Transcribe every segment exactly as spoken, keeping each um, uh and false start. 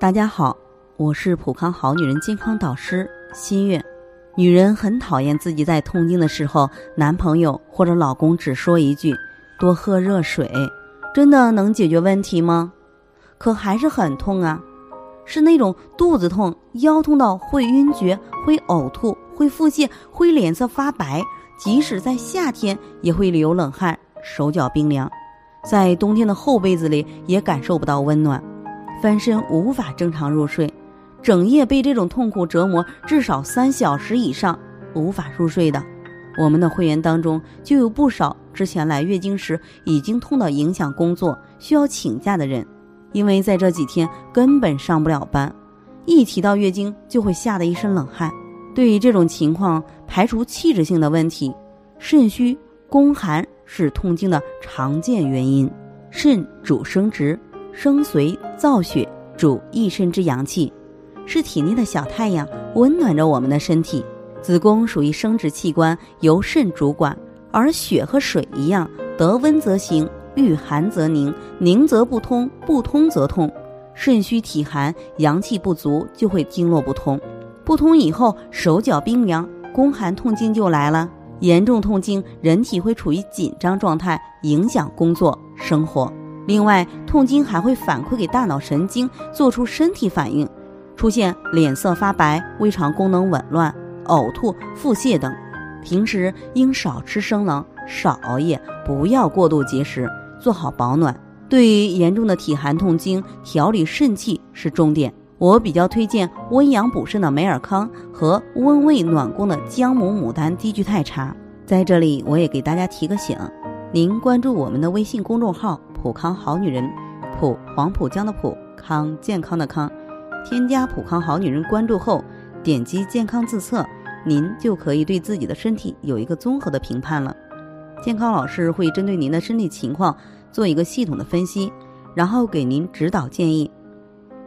大家好，我是普康好女人健康导师新月。女人很讨厌自己在痛经的时候，男朋友或者老公只说一句多喝热水，真的能解决问题吗？可还是很痛啊，是那种肚子痛、腰痛到会晕厥、会呕吐、会腹泻、会脸色发白，即使在夏天也会流冷汗、手脚冰凉，在冬天的厚被子里也感受不到温暖，翻身无法正常入睡，整夜被这种痛苦折磨至少三小时以上无法入睡的，我们的会员当中就有不少之前来月经时已经痛到影响工作需要请假的人，因为在这几天根本上不了班，一提到月经就会吓得一身冷汗。对于这种情况，排除器质性的问题，肾虚宫寒是痛经的常见原因。肾主生殖，生髓造血，主一身之阳气，是体内的小太阳，温暖着我们的身体。子宫属于生殖器官，由肾主管，而血和水一样，得温则行，遇寒则凝，凝则不通，不通则痛。肾虚体寒，阳气不足，就会经络不通，不通以后手脚冰凉，宫寒痛经就来了。严重痛经，人体会处于紧张状态，影响工作生活。另外，痛经还会反馈给大脑神经，做出身体反应，出现脸色发白、胃肠功能紊乱、呕吐、腹泻等。平时应少吃生冷，少熬夜，不要过度节食，做好保暖。对于严重的体寒痛经，调理肾气是重点。我比较推荐温阳补肾的梅尔康和温胃暖宫的姜母牡丹低聚肽茶。在这里我也给大家提个醒，您关注我们的微信公众号普康好女人，普黄浦江的普，康健康的康，添加普康好女人关注后，点击健康自测，您就可以对自己的身体有一个综合的评判了。健康老师会针对您的身体情况做一个系统的分析，然后给您指导建议。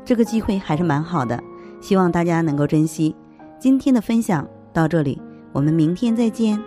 这个机会还是蛮好的，希望大家能够珍惜。今天的分享到这里，我们明天再见。